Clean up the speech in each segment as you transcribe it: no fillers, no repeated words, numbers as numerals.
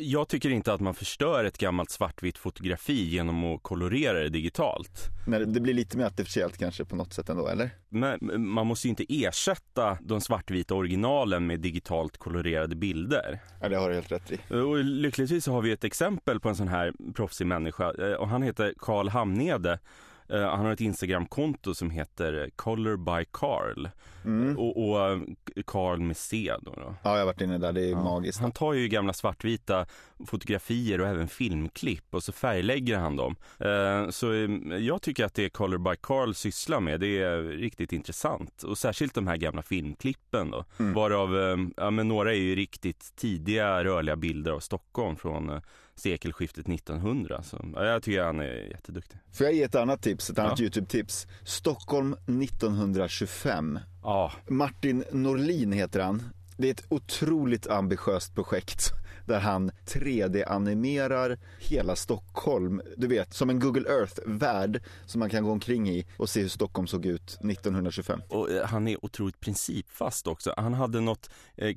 Jag tycker inte att man förstör ett gammalt svartvitt fotografi genom att kolorera det digitalt. Men det blir lite mer artificiellt kanske på något sätt ändå, eller? Men man måste ju inte ersätta de svartvita originalen med digitalt kolorerade bilder. Ja, det har du helt rätt i. Och lyckligtvis har vi ett exempel på en sån här proffsig människa. Och han heter Carl Hamnede. Han har ett Instagram-konto som heter Color by Carl. Mm. Och Carl Mesedo då. Ja, jag har varit inne där. Det är magiskt. Han tar ju gamla svartvita fotografier och även filmklipp och så färglägger han dem. Så jag tycker att det Color by Carl sysslar med, det är riktigt intressant. Och särskilt de här gamla filmklippen då. Mm. Varav men några är ju riktigt tidiga rörliga bilder av Stockholm från sekelskiftet 1900. Så jag tycker han är jätteduktig. Får jag ge ett annat tips, ett annat YouTube-tips? Stockholm 1925. Ja. Martin Norlin heter han. Det är ett otroligt ambitiöst projekt där han 3D-animerar hela Stockholm. Du vet, som en Google Earth-värld som man kan gå omkring i och se hur Stockholm såg ut 1925. Och han är otroligt principfast också. Han hade något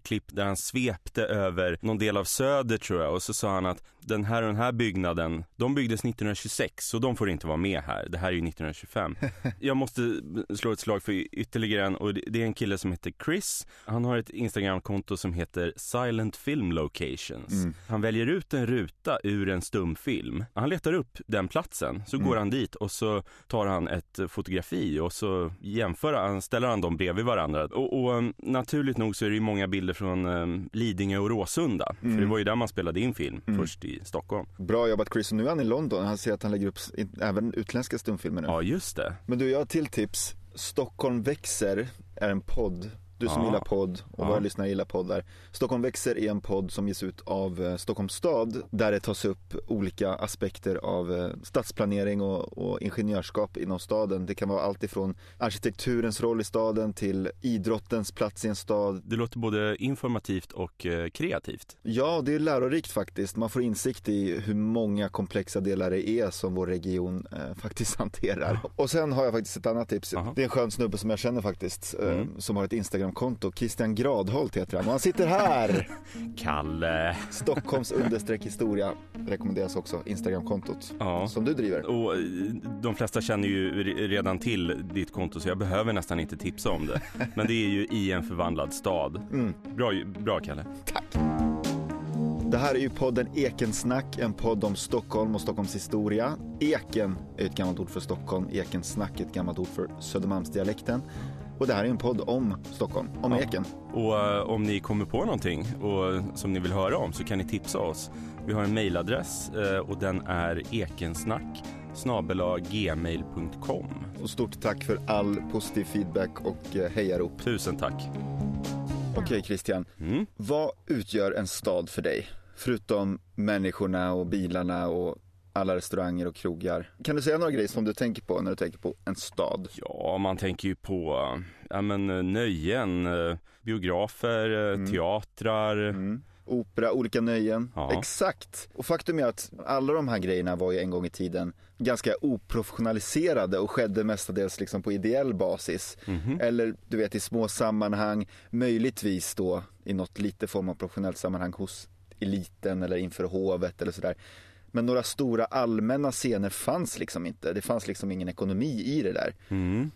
klipp där han svepte över någon del av Söder, tror jag. Och så sa han att den här byggnaden, de byggdes 1926 så de får inte vara med här. Det här är ju 1925. Jag måste slå ett slag för ytterligare en, och det är en kille som heter Chris. Han har ett Instagram-konto som heter Silent Film Locations. Mm. Han väljer ut en ruta ur en stumfilm. Han letar upp den platsen, så går han dit och så tar han ett fotografi och så ställer han dem bredvid varandra. Och naturligt nog så är det ju många bilder från Lidingö och Råsunda. För det var ju där man spelade in film först i Stockholm. Bra jobbat Chris. Och nu är han i London. Han ser att han lägger upp även utländska stumfilmer nu. Ja, just det. Men du, jag har till tips. Stockholm växer är en podd. Du som gillar podd och våra lyssnare gillar poddar. Stockholm växer är en podd som ges ut av Stockholms stad, där det tas upp olika aspekter av stadsplanering och ingenjörskap inom staden. Det kan vara allt ifrån arkitekturens roll i staden till idrottens plats i en stad. Det låter både informativt och kreativt. Ja, det är lärorikt faktiskt. Man får insikt i hur många komplexa delar det är som vår region faktiskt hanterar. Och sen har jag faktiskt ett annat tips. Det är en skön snubbe som jag känner faktiskt, som har ett Instagram-konto. Christian Gradholt heter han. Och han sitter här. Kalle. Stockholms understreck historia rekommenderas också. Instagram-kontot som du driver. Och de flesta känner ju redan till ditt konto, så jag behöver nästan inte tipsa om det. Men det är ju I en förvandlad stad. Mm. Bra Kalle. Tack. Det här är ju podden Ekensnack, en podd om Stockholm och Stockholms historia. Eken är ett gammalt ord för Stockholm. Ekensnack är ett gammalt ord för Södermalmsdialekten. Och det här är en podd om Stockholm, om Eken. Och om ni kommer på någonting och som ni vill höra om, så kan ni tipsa oss. Vi har en mejladress och den är ekensnack@gmail.com. Och stort tack för all positiv feedback och hejarop. Tusen tack. Okej, Christian. Vad utgör en stad för dig? Förutom människorna och bilarna och alla restauranger och krogar. Kan du säga några grejer som du tänker på när du tänker på en stad? Ja, man tänker ju på nöjen, biografer, teatrar. Opera, olika nöjen. Ja. Exakt. Och faktum är att alla de här grejerna var ju en gång i tiden ganska oprofessionaliserade och skedde mestadels liksom på ideell basis. Eller du vet, i små sammanhang, möjligtvis då i något lite form av professionellt sammanhang hos eliten eller inför hovet eller sådär. Men några stora allmänna scener fanns liksom inte. Det fanns liksom ingen ekonomi i det där.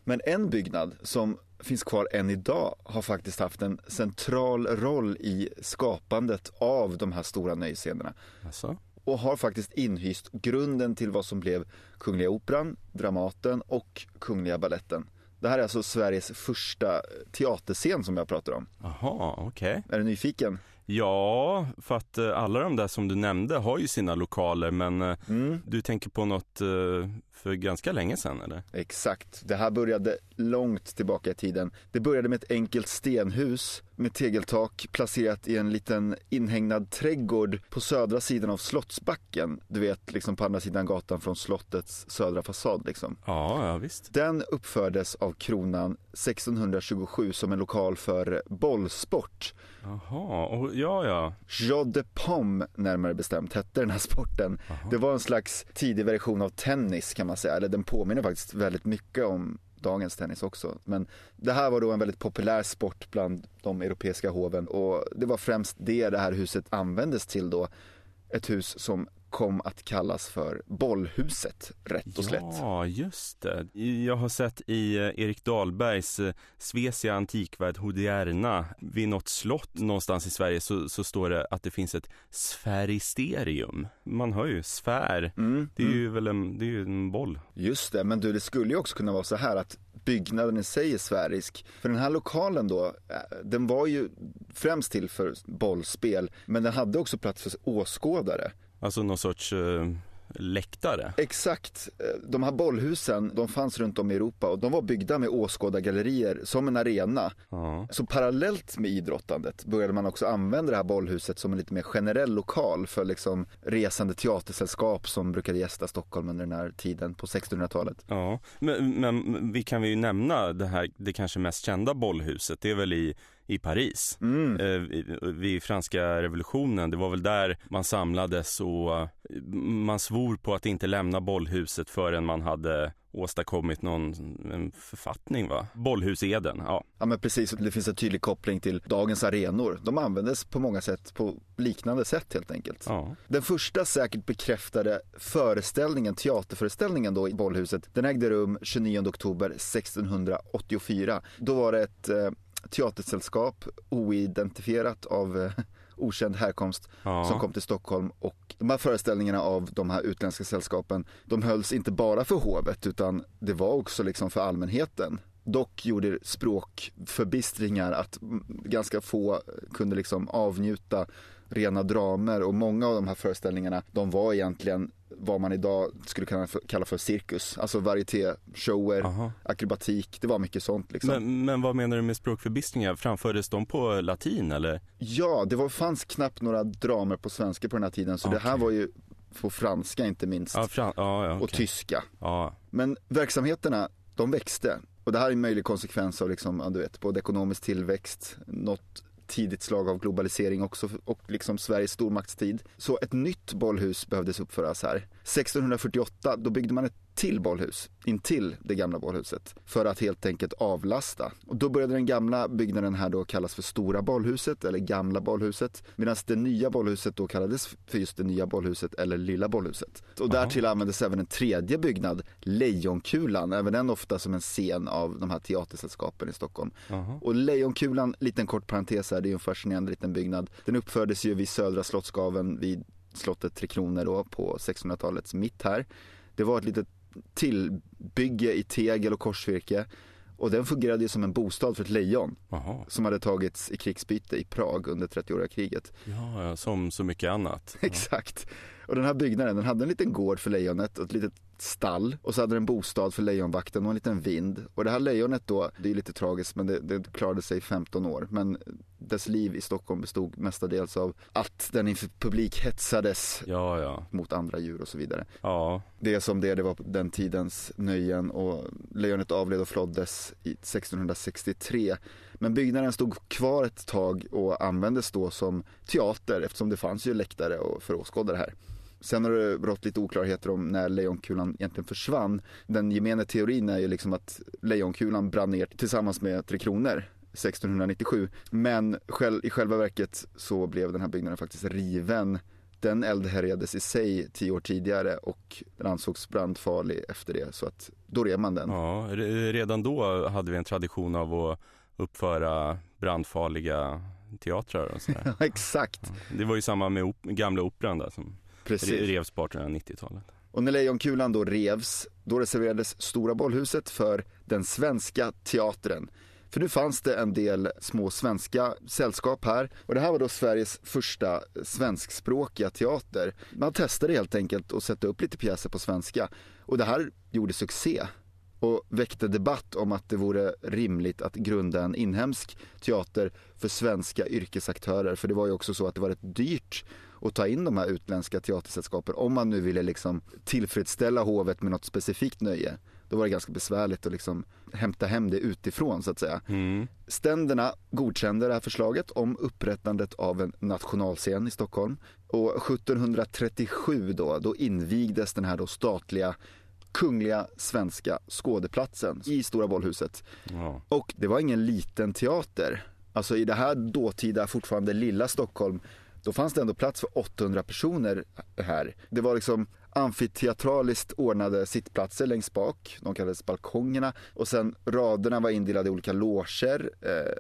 Men en byggnad som finns kvar än idag har faktiskt haft en central roll i skapandet av de här stora nöjescenerna. Asså? Och har faktiskt inhyst grunden till vad som blev Kungliga Operan, Dramaten och Kungliga Balletten. Det här är alltså Sveriges första teaterscen som jag pratar om. Aha, okej. Är du nyfiken? Ja, för att alla de där som du nämnde har ju sina lokaler, men du tänker på något för ganska länge sedan, eller? Exakt. Det här började långt tillbaka i tiden. Det började med ett enkelt stenhus med tegeltak placerat i en liten inhägnad trädgård på södra sidan av Slottsbacken. Du vet, liksom på andra sidan gatan från slottets södra fasad liksom. Ja, visst. Den uppfördes av kronan 1627 som en lokal för bollsport. Jaha, ja. Jean de Pomme, närmare bestämt, hette den här sporten. Aha. Det var en slags tidig version av tennis kan man säga. Eller den påminner faktiskt väldigt mycket om dagens tennis också. Men det här var då en väldigt populär sport bland de europeiska hoven. Och det var främst det här huset användes till då. ett hus som kom att kallas för Bollhuset, rätt och slätt. Ja, just det. Jag har sett i Erik Dahlbergs Svecia antikvärld Hodierna, vid något slott någonstans i Sverige, så står det att det finns ett sfäristerium. Man hör ju sfär. Det är ju väl en boll. Just det, men du, det skulle ju också kunna vara så här att byggnaden i sig är sfärisk. För den här lokalen då, den var ju främst till för bollspel, men den hade också plats för åskådare. Alltså någon sorts läktare. Exakt. De här bollhusen, de fanns runt om i Europa och de var byggda med åskådargallerier som en arena. Ja. Så parallellt med idrottandet började man också använda det här bollhuset som en lite mer generell lokal för liksom resande teatersällskap som brukade gästa Stockholm under den här tiden på 1600-talet. Ja, men vi kan ju nämna det här, det kanske mest kända bollhuset, det är väl i Paris. Vid franska revolutionen, det var väl där man samlades och man svor på att inte lämna bollhuset förrän man hade åstadkommit en författning, va? Bollhuseden, ja. Ja, men precis. Det finns en tydlig koppling till dagens arenor. De användes på många sätt, på liknande sätt helt enkelt. Ja. Den första säkert bekräftade teaterföreställningen då i bollhuset, den ägde rum 29 oktober 1684. Då var det ett teatersällskap, oidentifierat av okänd härkomst, som kom till Stockholm, och de här föreställningarna av de här utländska sällskapen, de hölls inte bara för hovet utan det var också liksom för allmänheten. Dock gjorde språkförbistringar att ganska få kunde liksom avnjuta rena dramer, och många av de här föreställningarna, de var egentligen vad man idag skulle kalla för cirkus. Alltså varieté-shower, akrobatik, det var mycket sånt liksom. Men vad menar du med språkförbistringar? Framfördes de på latin eller? Ja, det fanns knappt några dramer på svenska på den här tiden, så det här var ju på franska inte minst. Och tyska. Men verksamheterna, de växte. Och det här är en möjlig konsekvens av liksom, du vet, både ekonomisk tillväxt, något tidigt slag av globalisering också, och liksom Sveriges stormaktstid. Så ett nytt bollhus behövdes uppföras här. 1648 då byggde man ett till bollhus intill det gamla bollhuset för att helt enkelt avlasta. Och då började den gamla byggnaden här då kallas för Stora Bollhuset eller Gamla Bollhuset, medan det nya bollhuset då kallades för just det nya bollhuset eller Lilla Bollhuset. Och därtill användes även en tredje byggnad, Lejonkulan, även den ofta som en scen av de här teatersällskapen i Stockholm. Och Lejonkulan, liten kort parentes här, det är en fascinerande liten byggnad. Den uppfördes ju vid Södra Slottsgaven vid slottet Tre Kronor då på 1600-talets mitt här. Det var ett litet tillbygge i tegel och korsvirke, och den fungerade ju som en bostad för ett lejon som hade tagits i krigsbyte i Prag under 30-åriga kriget. Ja, som så mycket annat. Exakt. Och den här byggnaden, den hade en liten gård för lejonet och ett litet stall, och så hade den en bostad för lejonvakten och en liten vind. Och det här lejonet då, det är lite tragiskt, men det klarade sig i 15 år. Men dess liv i Stockholm bestod mestadels av att den inför publik hetsades mot andra djur och så vidare. Ja. Det är som det var den tidens nöjen, och lejonet avled och floddes i 1663. Men byggnaden stod kvar ett tag och användes då som teater, eftersom det fanns ju läktare och för åskådare här. Sen har det rått lite oklarheter om när lejonkulan egentligen försvann. Den gemene teorin är ju liksom att lejonkulan brann ner tillsammans med Tre Kronor 1697. Men i själva verket så blev den här byggnaden faktiskt riven. Den eldhärjades i sig 10 år tidigare och den ansågs brandfarlig efter det. Så att då rev man den. Ja, redan då hade vi en tradition av att uppföra brandfarliga teatrar och sådär. Exakt. Ja, det var ju samma med gamla operan där som... Precis. Revs på 90-talet. Och när Lejonkulan då revs, då reserverades Stora Bollhuset för den svenska teatern. För nu fanns det en del små svenska sällskap här. Och det här var då Sveriges första svenskspråkiga teater. Man testade helt enkelt att sätta upp lite pjäser på svenska. Och det här gjorde succé och väckte debatt om att det vore rimligt att grunda en inhemsk teater för svenska yrkesaktörer. För det var ju också så att det var rätt dyrt att ta in de här utländska teatersällskapen. Om man nu ville liksom tillfredsställa hovet med något specifikt nöje, då var det ganska besvärligt att liksom hämta hem det utifrån så att säga. Ständerna godkände det här förslaget om upprättandet av en nationalscen i Stockholm. Och 1737 då invigdes den här då statliga Kungliga svenska skådeplatsen i Stora Bollhuset. Och det var ingen liten teater. Alltså i det här dåtida fortfarande lilla Stockholm då fanns det ändå plats för 800 personer här. Det var liksom amfiteatraliskt ordnade sittplatser längst bak, de kallades balkongerna, och sen raderna var indelade i olika loger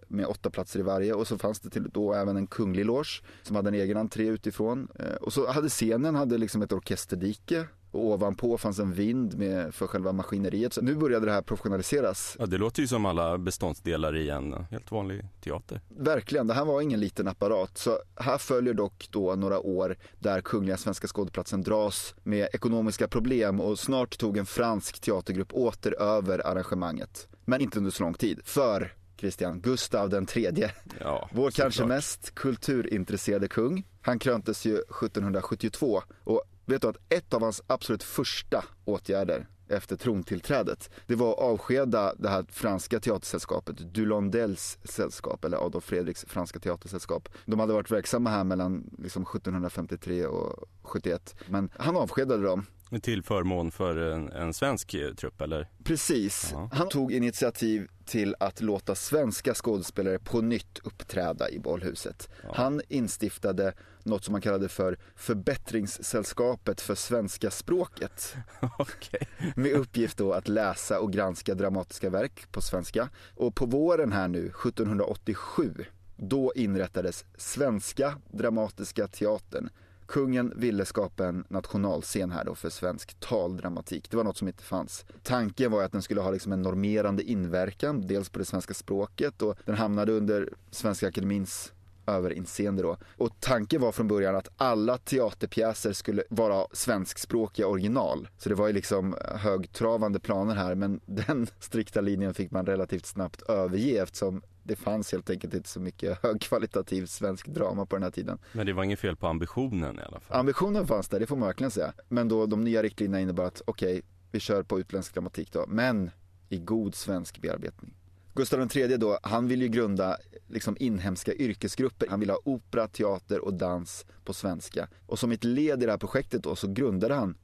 med 8 platser i varje, och så fanns det till då även en kunglig loge som hade en egen entré utifrån, och så hade scenen liksom ett orkesterdike, och ovanpå fanns en vind för själva maskineriet. Så nu började det här professionaliseras. Ja, det låter ju som alla beståndsdelar i en helt vanlig teater. Verkligen, det här var ingen liten apparat. Så här följer dock då några år där Kungliga Svenska skådeplatsen dras med ekonomiska problem, och snart tog en fransk teatergrupp åter över arrangemanget. Men inte under så lång tid, för Christian Gustav den III, ja, vår kanske mest kulturintresserade kung. Han kröntes ju 1772, och vet du att ett av hans absolut första åtgärder efter trontillträdet, det var att avskeda det här franska teatersällskapet, Doulondelles sällskap, eller Adolf Fredriks franska teatersällskap. De hade varit verksamma här mellan liksom 1753 och 71, men han avskedade dem. Till förmån för en svensk trupp, eller? Precis. Aha. Han tog initiativ till att låta svenska skådespelare på nytt uppträda i Bollhuset. Ja. Han instiftade något som man kallade för förbättringssällskapet för svenska språket. Okay. Med uppgift då att läsa och granska dramatiska verk på svenska. Och på våren här nu, 1787, då inrättades Svenska Dramatiska Teatern. Kungen ville skapa en nationalscen här då för svensk taldramatik. Det var något som inte fanns. Tanken var att den skulle ha liksom en normerande inverkan, dels på det svenska språket, och den hamnade under Svenska Akademiens överinseende då. Och tanken var från början att alla teaterpjäser skulle vara svenskspråkiga original. Så det var ju liksom högtravande planer här, men den strikta linjen fick man relativt snabbt överge, eftersom det fanns helt enkelt inte så mycket högkvalitativ svensk drama på den här tiden. Men det var inget fel på ambitionen i alla fall. Ambitionen fanns där, det får man verkligen säga. Men då de nya riktlinjerna innebar att okej, vi kör på utländsk dramatik då, men i god svensk bearbetning. Gustav III då, han vill ju grunda liksom inhemska yrkesgrupper. Han vill ha opera, teater och dans på svenska. Och som ett led i det här projektet då så grundade han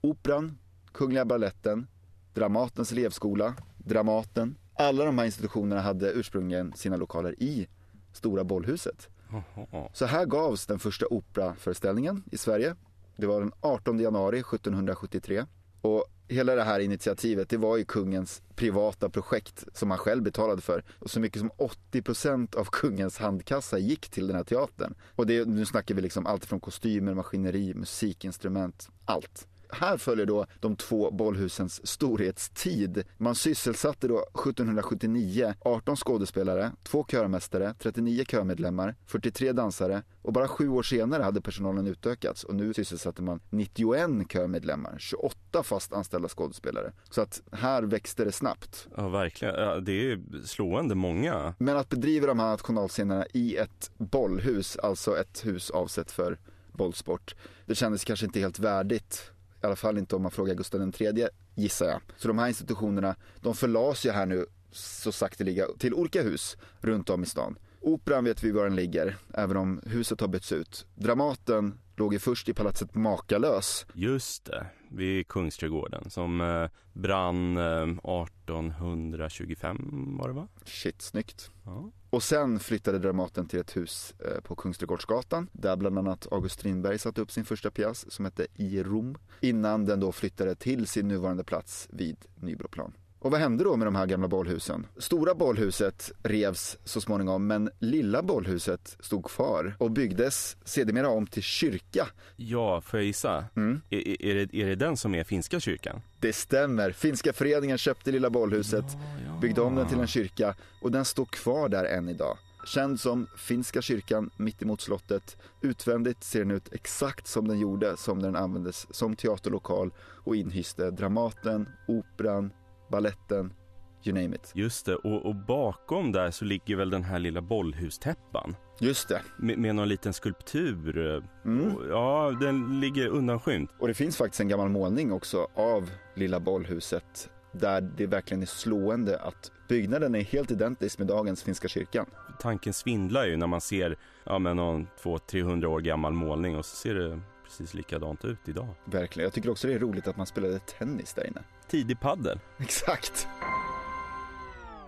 Operan, Kungliga Balletten, Dramatens elevskola, Dramaten. Alla de här institutionerna hade ursprungligen sina lokaler i Stora Bollhuset. Så här gavs den första operaföreställningen i Sverige. Det var den 18 januari 1773. Och hela det här initiativet, det var ju kungens privata projekt som han själv betalade för. Och så mycket som 80% av kungens handkassa gick till den här teatern. Och det, nu snackar vi liksom allt från kostymer, maskineri, musikinstrument, allt. Här följer då de två Bollhusens storhetstid. Man sysselsatte då 1779 18 skådespelare, 2 körmästare, 39 körmedlemmar, 43 dansare, och bara 7 år senare hade personalen utökats, och nu sysselsatte man 91 körmedlemmar, 28 fast anställda skådespelare. Så att här växte det snabbt. Ja, verkligen. Ja, det är slående många. Men att bedriva de här nationalscenerna i ett bollhus, alltså ett hus avsett för bollsport, det kändes kanske inte helt värdigt. I alla fall inte om man frågar Gustav III, gissar jag. Så de här institutionerna, de förlas ju här nu så sakteliga till olika hus runt om i stan. Operan vet vi var den ligger, även om huset har bytts ut. Dramaten låg ju först i palatset Makalös. Just det, vid Kungsträdgården som brann 1825 var det, va? Shit, snyggt. Ja. Och sen flyttade Dramaten till ett hus på Kungsträdgårdsgatan, där bland annat August Strindberg satte upp sin första pjäs som hette I Rom, innan den då flyttade till sin nuvarande plats vid Nybroplan. Och vad hände då med de här gamla bollhusen? Stora bollhuset revs så småningom, men lilla bollhuset stod kvar och byggdes sedermera om till kyrka. Ja, får jag gissa? Mm. Är det den som är finska kyrkan? Det stämmer. Finska föreningen köpte lilla bollhuset, byggde om den till en kyrka, och den står kvar där än idag. Känd som Finska kyrkan mitt emot slottet. Utvändigt ser den ut exakt som den gjorde, som när den användes som teaterlokal och inhyste Dramaten, Operan, Balletten, you name it. Just det, och bakom där så ligger väl den här lilla bollhustäppan. Just det. Med någon liten skulptur. Mm. Ja, den ligger undanskymt. Och det finns faktiskt en gammal målning också av lilla bollhuset, där det verkligen är slående att byggnaden är helt identisk med dagens finska kyrkan. Tanken svindlar ju när man ser någon 200-300 år gammal målning, och så ser det precis likadant ut idag. Verkligen, jag tycker också det är roligt att man spelade tennis där inne. Tidig paddel. Exakt.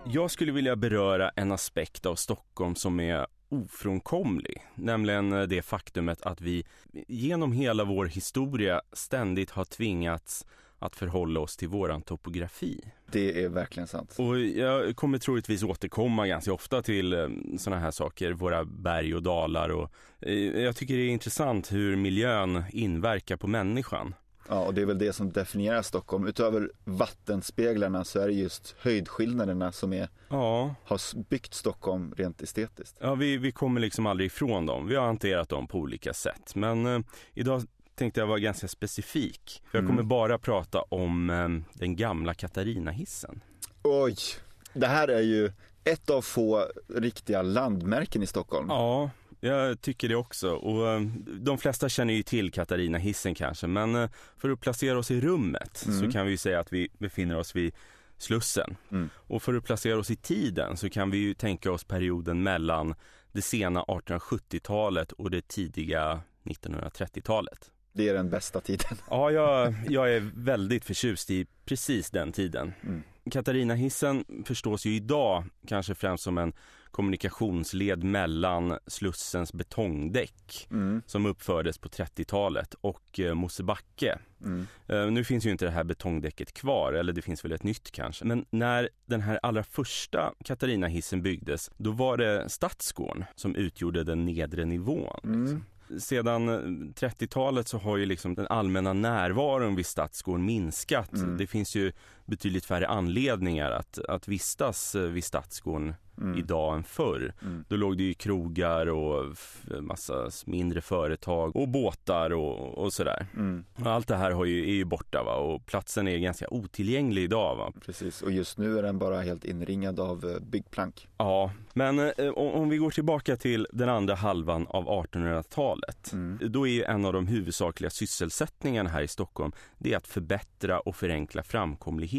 Jag skulle vilja beröra en aspekt av Stockholm som är ofrånkomlig, nämligen det faktumet att vi genom hela vår historia ständigt har tvingats att förhålla oss till våran topografi. Det är verkligen sant. Och jag kommer troligtvis återkomma ganska ofta till såna här saker, våra berg och dalar. Och jag tycker det är intressant hur miljön inverkar på människan. Ja, och det är väl det som definierar Stockholm. Utöver vattenspeglarna så är det just höjdskillnaderna som är, har byggt Stockholm rent estetiskt. Ja, vi kommer liksom aldrig ifrån dem. Vi har hanterat dem på olika sätt. Men idag tänkte jag vara ganska specifik. Jag kommer bara prata om den gamla Katarinahissen. Oj, det här är ju ett av få riktiga landmärken i Stockholm. Ja, jag tycker det också. Och de flesta känner ju till Katarinahissen kanske. Men för att placera oss i rummet så kan vi ju säga att vi befinner oss vid Slussen. Och för att placera oss i tiden så kan vi ju tänka oss perioden mellan det sena 1870-talet och det tidiga 1930-talet. Det är den bästa tiden. Ja, jag är väldigt förtjust i precis den tiden. Katarinahissen förstås ju idag kanske främst som en kommunikationsled mellan Slussens betongdäck som uppfördes på 30-talet och Mosebacke. Nu finns ju inte det här betongdäcket kvar, eller det finns väl ett nytt kanske. Men när den här allra första Katarinahissen byggdes, då var det Stadsgården som utgjorde den nedre nivån. Sedan 30-talet så har ju liksom den allmänna närvaron vid Stadsgården minskat. Det finns ju betydligt färre anledningar att vistas vid Stadsgården idag än förr. Då låg det ju krogar och massa mindre företag och båtar och sådär. Allt det här är ju borta, va? Och platsen är ganska otillgänglig idag, va? Precis, och just nu är den bara helt inringad av byggplank. Ja, men om vi går tillbaka till den andra halvan av 1800-talet, då är ju en av de huvudsakliga sysselsättningarna här i Stockholm det är att förbättra och förenkla framkomligheten.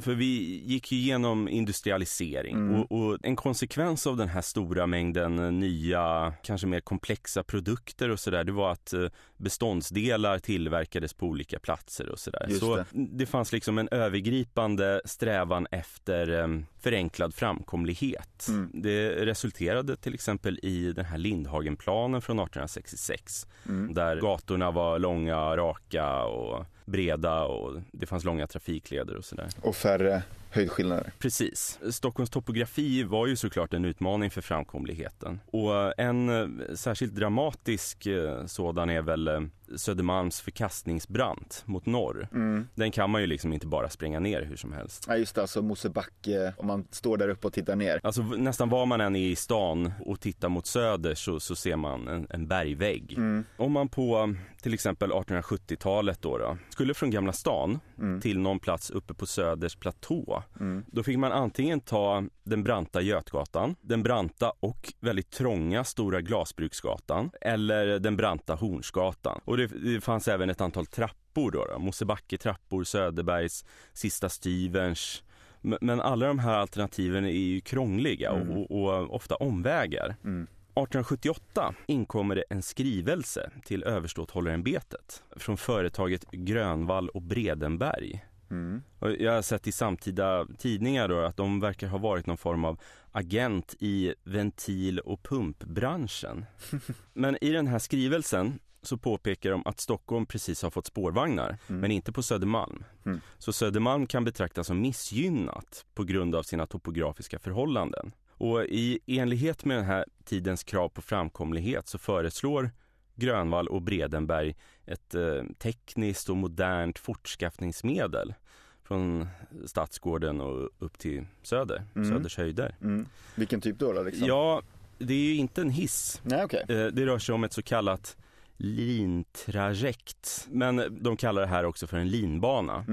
För vi gick ju igenom industrialisering och en konsekvens av den här stora mängden nya, kanske mer komplexa produkter och sådär, det var att beståndsdelar tillverkades på olika platser och sådär. Så det fanns liksom en övergripande strävan efter förenklad framkomlighet. Det resulterade till exempel i den här Lindhagenplanen från 1866 där gatorna var långa, raka och breda och det fanns långa trafikleder och sådär. Och färre höjdskillnader. Precis. Stockholms topografi var ju såklart en utmaning för framkomligheten. Och en särskilt dramatisk sådan är väl Södermalms förkastningsbrant mot norr. Den kan man ju liksom inte bara spränga ner hur som helst. Ja, just det, alltså Mosebacke, om man står där uppe och tittar ner. Alltså nästan var man än är i stan och tittar mot söder så ser man en bergvägg. Om man på till exempel 1870-talet då skulle från Gamla stan till någon plats uppe på Söders platå, då fick man antingen ta den branta Götgatan, den branta och väldigt trånga Stora Glasbruksgatan eller den branta Hornsgatan. Och det fanns även ett antal trappor då. Mosebacke trappor, Söderbergs, Sista Styverns. Men alla de här alternativen är ju krångliga och ofta omvägar. 1878 inkommer det en skrivelse till överståthållarämbetet från företaget Grönvall och Bredenberg. Jag har sett i samtida tidningar då att de verkar ha varit någon form av agent i ventil- och pumpbranschen. Men i den här skrivelsen så påpekar de att Stockholm precis har fått spårvagnar, men inte på Södermalm. Så Södermalm kan betraktas som missgynnat på grund av sina topografiska förhållanden. Och i enlighet med den här tidens krav på framkomlighet så föreslår Grönvall och Bredenberg ett tekniskt och modernt fortskaffningsmedel från Stadsgården och upp till Söders höjder. Vilken typ då liksom? Ja, det är ju inte en hiss. Nej, okay. Det rör sig om ett så kallat Lintrajekt, men de kallar det här också för en linbana.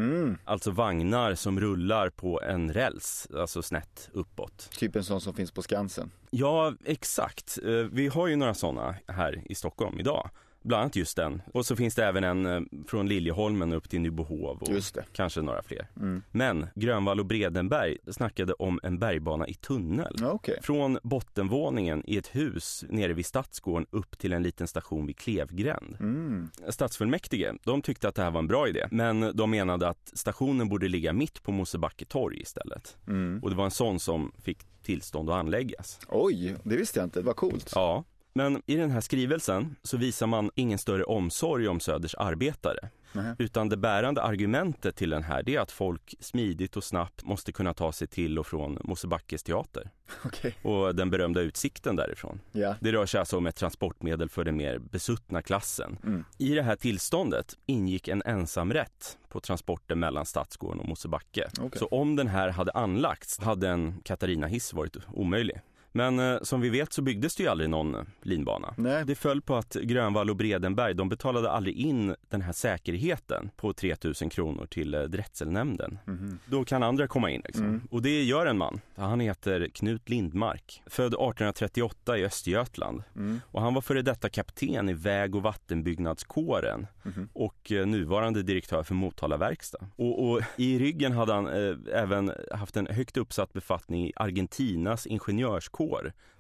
Alltså vagnar som rullar på en räls, alltså snett uppåt. Typ en sån som finns på Skansen. Ja, exakt. Vi har ju några såna här i Stockholm idag. Bland annat just den. Och så finns det även en från Liljeholmen upp till Nybohov och kanske några fler. Mm. Men Grönvall och Bredenberg snackade om en bergbana i tunnel. Okay. Från bottenvåningen i ett hus nere vid Stadsgården upp till en liten station vid Klevgränd. Mm. Stadsfullmäktige, de tyckte att det här var en bra idé. Men de menade att stationen borde ligga mitt på Mosebacke torg istället. Mm. Och det var en sån som fick tillstånd att anläggas. Oj, det visste jag inte. Det var coolt. Ja. Men i den här skrivelsen så visar man ingen större omsorg om Söders arbetare. Mm. Utan det bärande argumentet till den här är att folk smidigt och snabbt måste kunna ta sig till och från Mosebackes teater. Okay. Och den berömda utsikten därifrån. Yeah. Det rör sig alltså om ett transportmedel för den mer besuttna klassen. Mm. I det här tillståndet ingick en ensamrätt på transporten mellan Stadsgården och Mosebacke. Okay. Så om den här hade anlagts hade en Katarinahiss varit omöjlig. Men som vi vet så byggdes det ju aldrig någon linbana. Nej. Det föll på att Grönvall och Bredenberg, de betalade aldrig in den här säkerheten på 3000 kronor till drätselnämnden. Mm-hmm. Då kan andra komma in liksom. Mm. Och det gör en man. Han heter Knut Lindmark, född 1838 i Östergötland. Mm. Och han var före detta kapten i väg- och vattenbyggnadskåren. Mm-hmm. Och nuvarande direktör för Motala verkstad. Och i ryggen hade han även haft en högt uppsatt befattning i Argentinas ingenjörskår.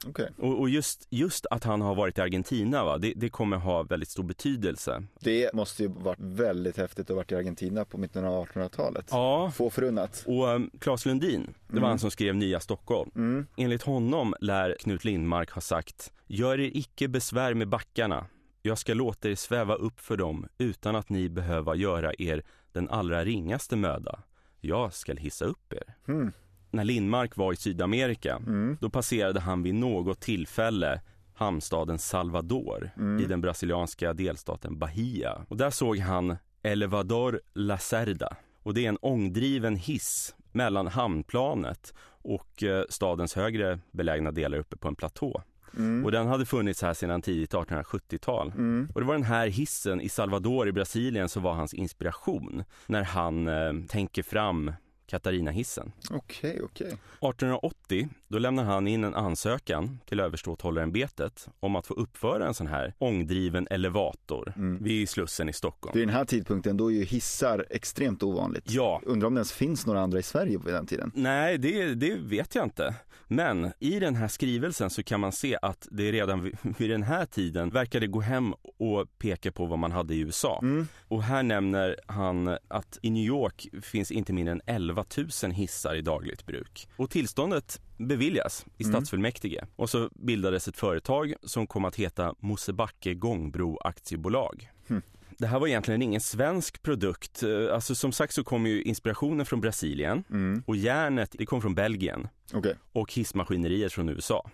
Okay. Och just att han har varit i Argentina, va? Det kommer ha väldigt stor betydelse. Det måste ju varit väldigt häftigt att ha varit i Argentina på mitten av 1800-talet. Ja. Få förunnat. Och Claes Lundin, det var han som skrev Nya Stockholm. Mm. Enligt honom lär Knut Lindmark ha sagt: "Gör er icke besvär med backarna. Jag ska låta er sväva upp för dem utan att ni behöva göra er den allra ringaste möda. Jag ska hissa upp er." Mm. När Lindmark var i Sydamerika, då passerade han vid något tillfälle hamnstaden Salvador i den brasilianska delstaten Bahia. Och där såg han Elevador La Cerda. Och det är en ångdriven hiss mellan hamnplanet och stadens högre belägna delar uppe på en platå. Mm. Och den hade funnits här sedan tidigt 1870-tal. Och det var den här hissen i Salvador i Brasilien som var hans inspiration när han tänker fram Katarinahissen. Okej. 1880, då lämnar han in en ansökan till överståthållarämbetet om att få uppföra en sån här ångdriven elevator vid Slussen i Stockholm. Vid den här tidpunkten då är ju hissar extremt ovanligt. Ja. Undrar om det ens finns några andra i Sverige vid den tiden? Nej, det vet jag inte. Men i den här skrivelsen så kan man se att det redan vid den här tiden verkade gå hem och peka på vad man hade i USA. Mm. Och här nämner han att i New York finns inte mindre än 11 000 hissar i dagligt bruk. Och tillståndet beviljas i stadsfullmäktige. Och så bildades ett företag som kom att heta Mosebacke Gångbro Aktiebolag. Mm. Det här var egentligen ingen svensk produkt. Alltså som sagt så kom ju inspirationen från Brasilien. Och järnet, det kom från Belgien. Okay. Och hissmaskinerier från USA.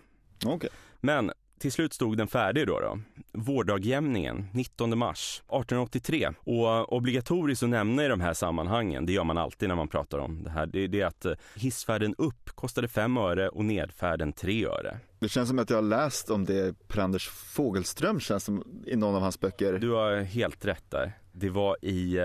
Okay. Men till slut stod den färdig då. Vårdagjämningen, 19 mars 1883. Och obligatoriskt att nämna i de här sammanhangen, det gör man alltid när man pratar om det här, det är att hissfärden upp kostade 5 öre och nedfärden 3 öre. Det känns som att jag har läst om det. Per Anders Fogelström känns som i någon av hans böcker. Du har helt rätt där. Det var i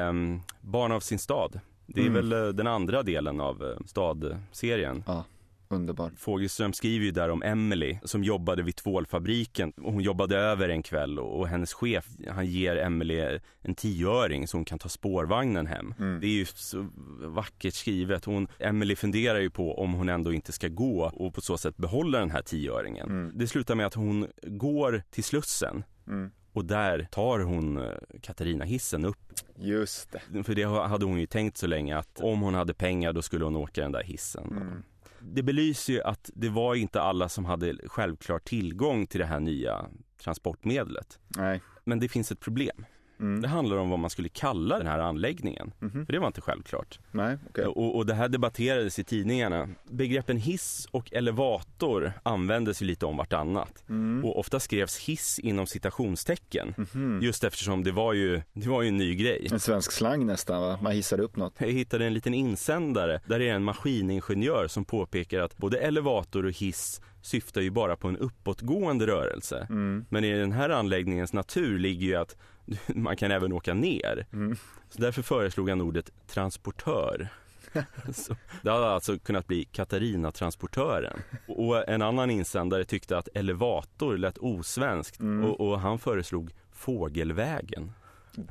Barn av sin stad. Det är väl den andra delen av stadserien. Ja. Underbar. Fogelström skriver ju där om Emily som jobbade vid tvålfabriken. Hon jobbade över en kväll och hennes chef, han ger Emily en 10-öring så hon kan ta spårvagnen hem. Det är ju så vackert skrivet. Emily funderar ju på om hon ändå inte ska gå och på så sätt behålla den här 10-öringen. Det slutar med att hon går till Slussen. Och där tar hon Katarinahissen upp. Just det. För det hade hon ju tänkt så länge att om hon hade pengar då skulle hon åka den där hissen. Det belyser ju att det var inte alla som hade självklar tillgång till det här nya transportmedlet. Nej. Men det finns ett problem. Det handlar om vad man skulle kalla den här anläggningen. För det var inte självklart. Nej, okay. Och det här debatterades i tidningarna. Begreppen hiss och elevator användes ju lite om vartannat. Och ofta skrevs hiss inom citationstecken. Just eftersom det var ju en ny grej. En svensk slang nästan, va? Man hissade upp något. Jag hittade en liten insändare där det är en maskiningenjör som påpekar att både elevator och hiss syftar ju bara på en uppåtgående rörelse. Men i den här anläggningens natur ligger ju att man kan även åka ner. Så därför föreslog han ordet transportör. Det hade alltså kunnat bli Katarina-transportören. Och en annan insändare tyckte att elevator lät osvenskt. Och han föreslog Fogelvägen.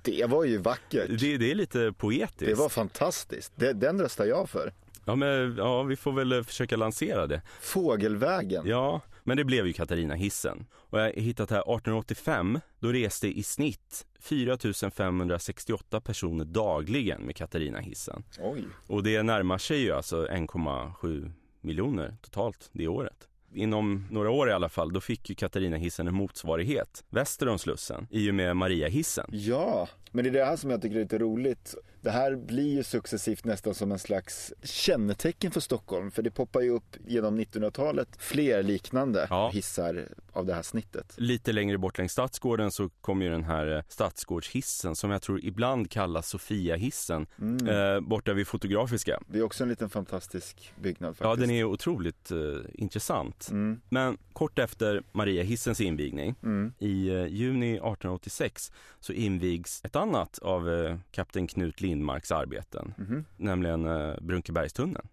Det var ju vackert. Det är lite poetiskt. Det var fantastiskt. Den röstar jag för. Ja, men ja, vi får väl försöka lansera det. Fågelvägen. Ja, men det blev ju Katarinahissen. Och jag har hittat här 1885, då reste i snitt 4568 personer dagligen med Katarinahissen. Oj. Och det närmar sig ju alltså 1,7 miljoner totalt det året. Inom några år i alla fall, då fick ju Katarinahissen en motsvarighet väster om Slussen, i och med Mariahissen. Ja, men det är det här som jag tycker är lite roligt. Det här blir ju successivt nästan som en slags kännetecken för Stockholm, för det poppar ju upp genom 1900-talet fler liknande hissar av det här snittet. Lite längre bort längs Stadsgården så kommer ju den här Stadsgårdshissen, som jag tror ibland kallas Sofiahissen, borta vid Fotografiska. Det är också en liten fantastisk byggnad faktiskt. Ja, den är otroligt intressant. Mm. Men kort efter Mariahissens invigning, i juni 1886, så invigs ett annat av kapten Knut Lindmarks arbeten, nämligen Brunkebergstunneln.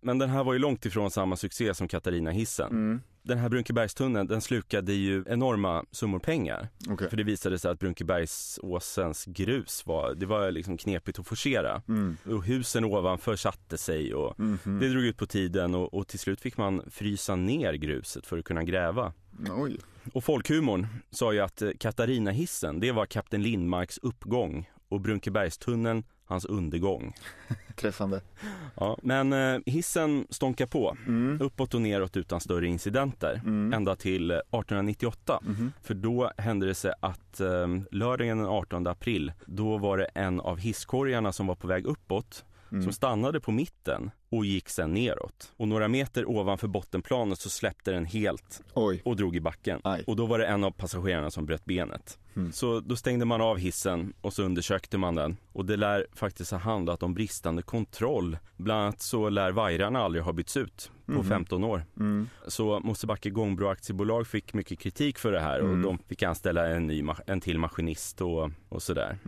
Men den här var ju långt ifrån samma succé som Katarinahissen. Den här Brunkebergstunneln, den slukade ju enorma summor pengar. Okay. För det visade sig att Brunkebergsåsens grus var liksom knepigt att forcera. Och husen ovanför satte sig och det drog ut på tiden och till slut fick man frysa ner gruset för att kunna gräva. Oj. Och folkhumorn sa ju att Katarinahissen, det var kapten Lindmarks uppgång och Brunkebergstunneln hans undergång. Träffande. Ja, men hissen stånkar på. Uppåt och neråt utan större incidenter. Ända till 1898. För då hände det sig att lördagen den 18 april, då var det en av hisskorgarna som var på väg uppåt, som stannade på mitten och gick sen neråt. Och några meter ovanför bottenplanet så släppte den helt. Oj. Och drog i backen. Aj. Och då var det en av passagerarna som bröt benet. Så då stängde man av hissen och så undersökte man den. Och det lär faktiskt ha handlat om bristande kontroll. Bland annat så lär vajrarna aldrig ha bytts ut på 15 år. Så Mosebacke Gångbro Aktiebolag fick mycket kritik för det här. Och de fick anställa en till maskinist och sådär.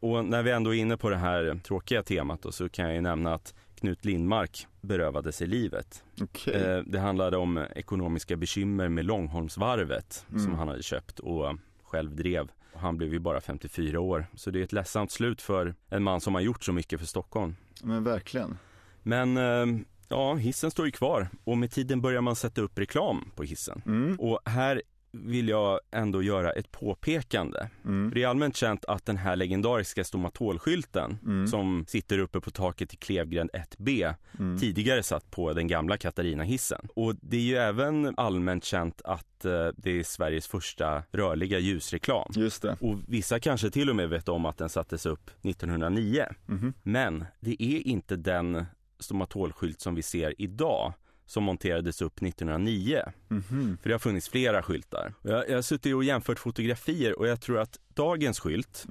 Och när vi ändå är inne på det här tråkiga temat då, så kan jag ju nämna att Knut Lindmark berövade sig livet. Okay. Det handlade om ekonomiska bekymmer med Långholmsvarvet som han hade köpt och själv drev. Han blev ju bara 54 år, så det är ett ledsamt slut för en man som har gjort så mycket för Stockholm. Men verkligen. Men ja, hissen står ju kvar och med tiden börjar man sätta upp reklam på hissen. Och här vill jag ändå göra ett påpekande. Det är allmänt känt att den här legendariska stomatolskylten som sitter uppe på taket i Klevgränd 1B tidigare satt på den gamla Katarinahissen. Och det är ju även allmänt känt att det är Sveriges första rörliga ljusreklam. Just det. Och vissa kanske till och med vet om att den sattes upp 1909. Men det är inte den stomatolskylt som vi ser idag som monterades upp 1909. För det har funnits flera skyltar. Jag har suttit och jämfört fotografier och jag tror att dagens skylt,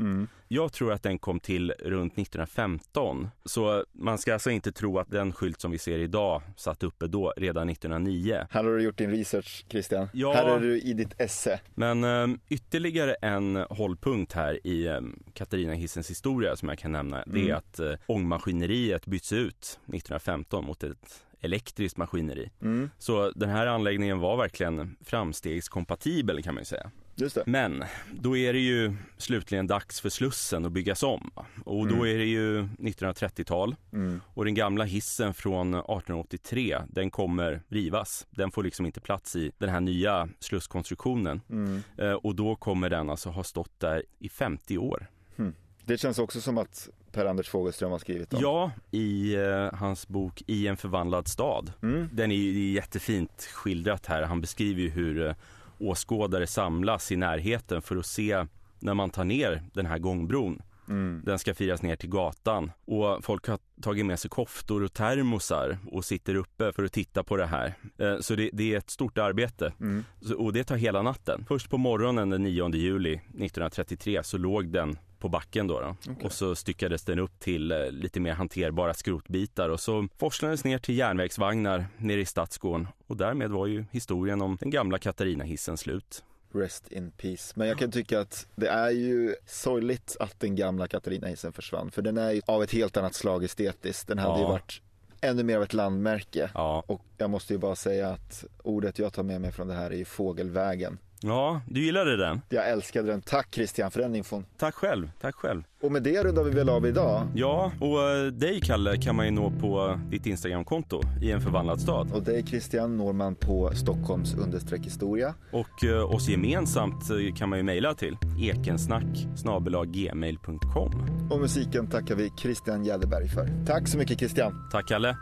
jag tror att den kom till runt 1915. Så man ska alltså inte tro att den skylt som vi ser idag satt uppe då redan 1909. Här har du gjort din research, Christian. Ja, här är du i ditt esse. Men ytterligare en hållpunkt här i Katarinahissens historia som jag kan nämna, det är att ångmaskineriet byts ut 1915 mot ett elektriskt maskineri. Så den här anläggningen var verkligen framstegskompatibel kan man ju säga. Just det. Men då är det ju slutligen dags för Slussen att byggas om. Och då är det ju 1930-tal. Och den gamla hissen från 1883, den kommer rivas. Den får liksom inte plats i den här nya slusskonstruktionen. Och då kommer den alltså ha stått där i 50 år. Det känns också som att Per Anders Fogelström har skrivit om. Ja, i hans bok I en förvandlad stad. Den är ju jättefint skildrat här. Han beskriver ju hur åskådare samlas i närheten för att se när man tar ner den här gångbron. Den ska firas ner till gatan. Och folk har tagit med sig koftor och termosar och sitter uppe för att titta på det här. Så det är ett stort arbete. Och det tar hela natten. Först på morgonen den 9 juli 1933 så låg den på backen då. Okay. Och så styckades den upp till lite mer hanterbara skrotbitar och så forslades ner till järnvägsvagnar nere i Stadsgården och därmed var ju historien om den gamla Katarinahissen slut. Rest in peace. Men jag kan tycka att det är ju sorgligt att den gamla Katarinahissen försvann, för den är ju av ett helt annat slag estetiskt. Den hade ju varit ännu mer av ett landmärke. Och jag måste ju bara säga att ordet jag tar med mig från det här är ju fågelvägen. Ja, du gillade den. Jag älskade den. Tack Christian för den infon. Tack själv, tack själv. Och med det rundar vi väl av idag. Ja, och dig Kalle kan man ju nå på ditt Instagramkonto I en förvandlad stad. Och dig Christian når man på Stockholms understreck historia. Och oss gemensamt kan man ju mejla till ekensnack@gmail.com. Och musiken tackar vi Christian Gälleberg för. Tack så mycket Christian. Tack Kalle.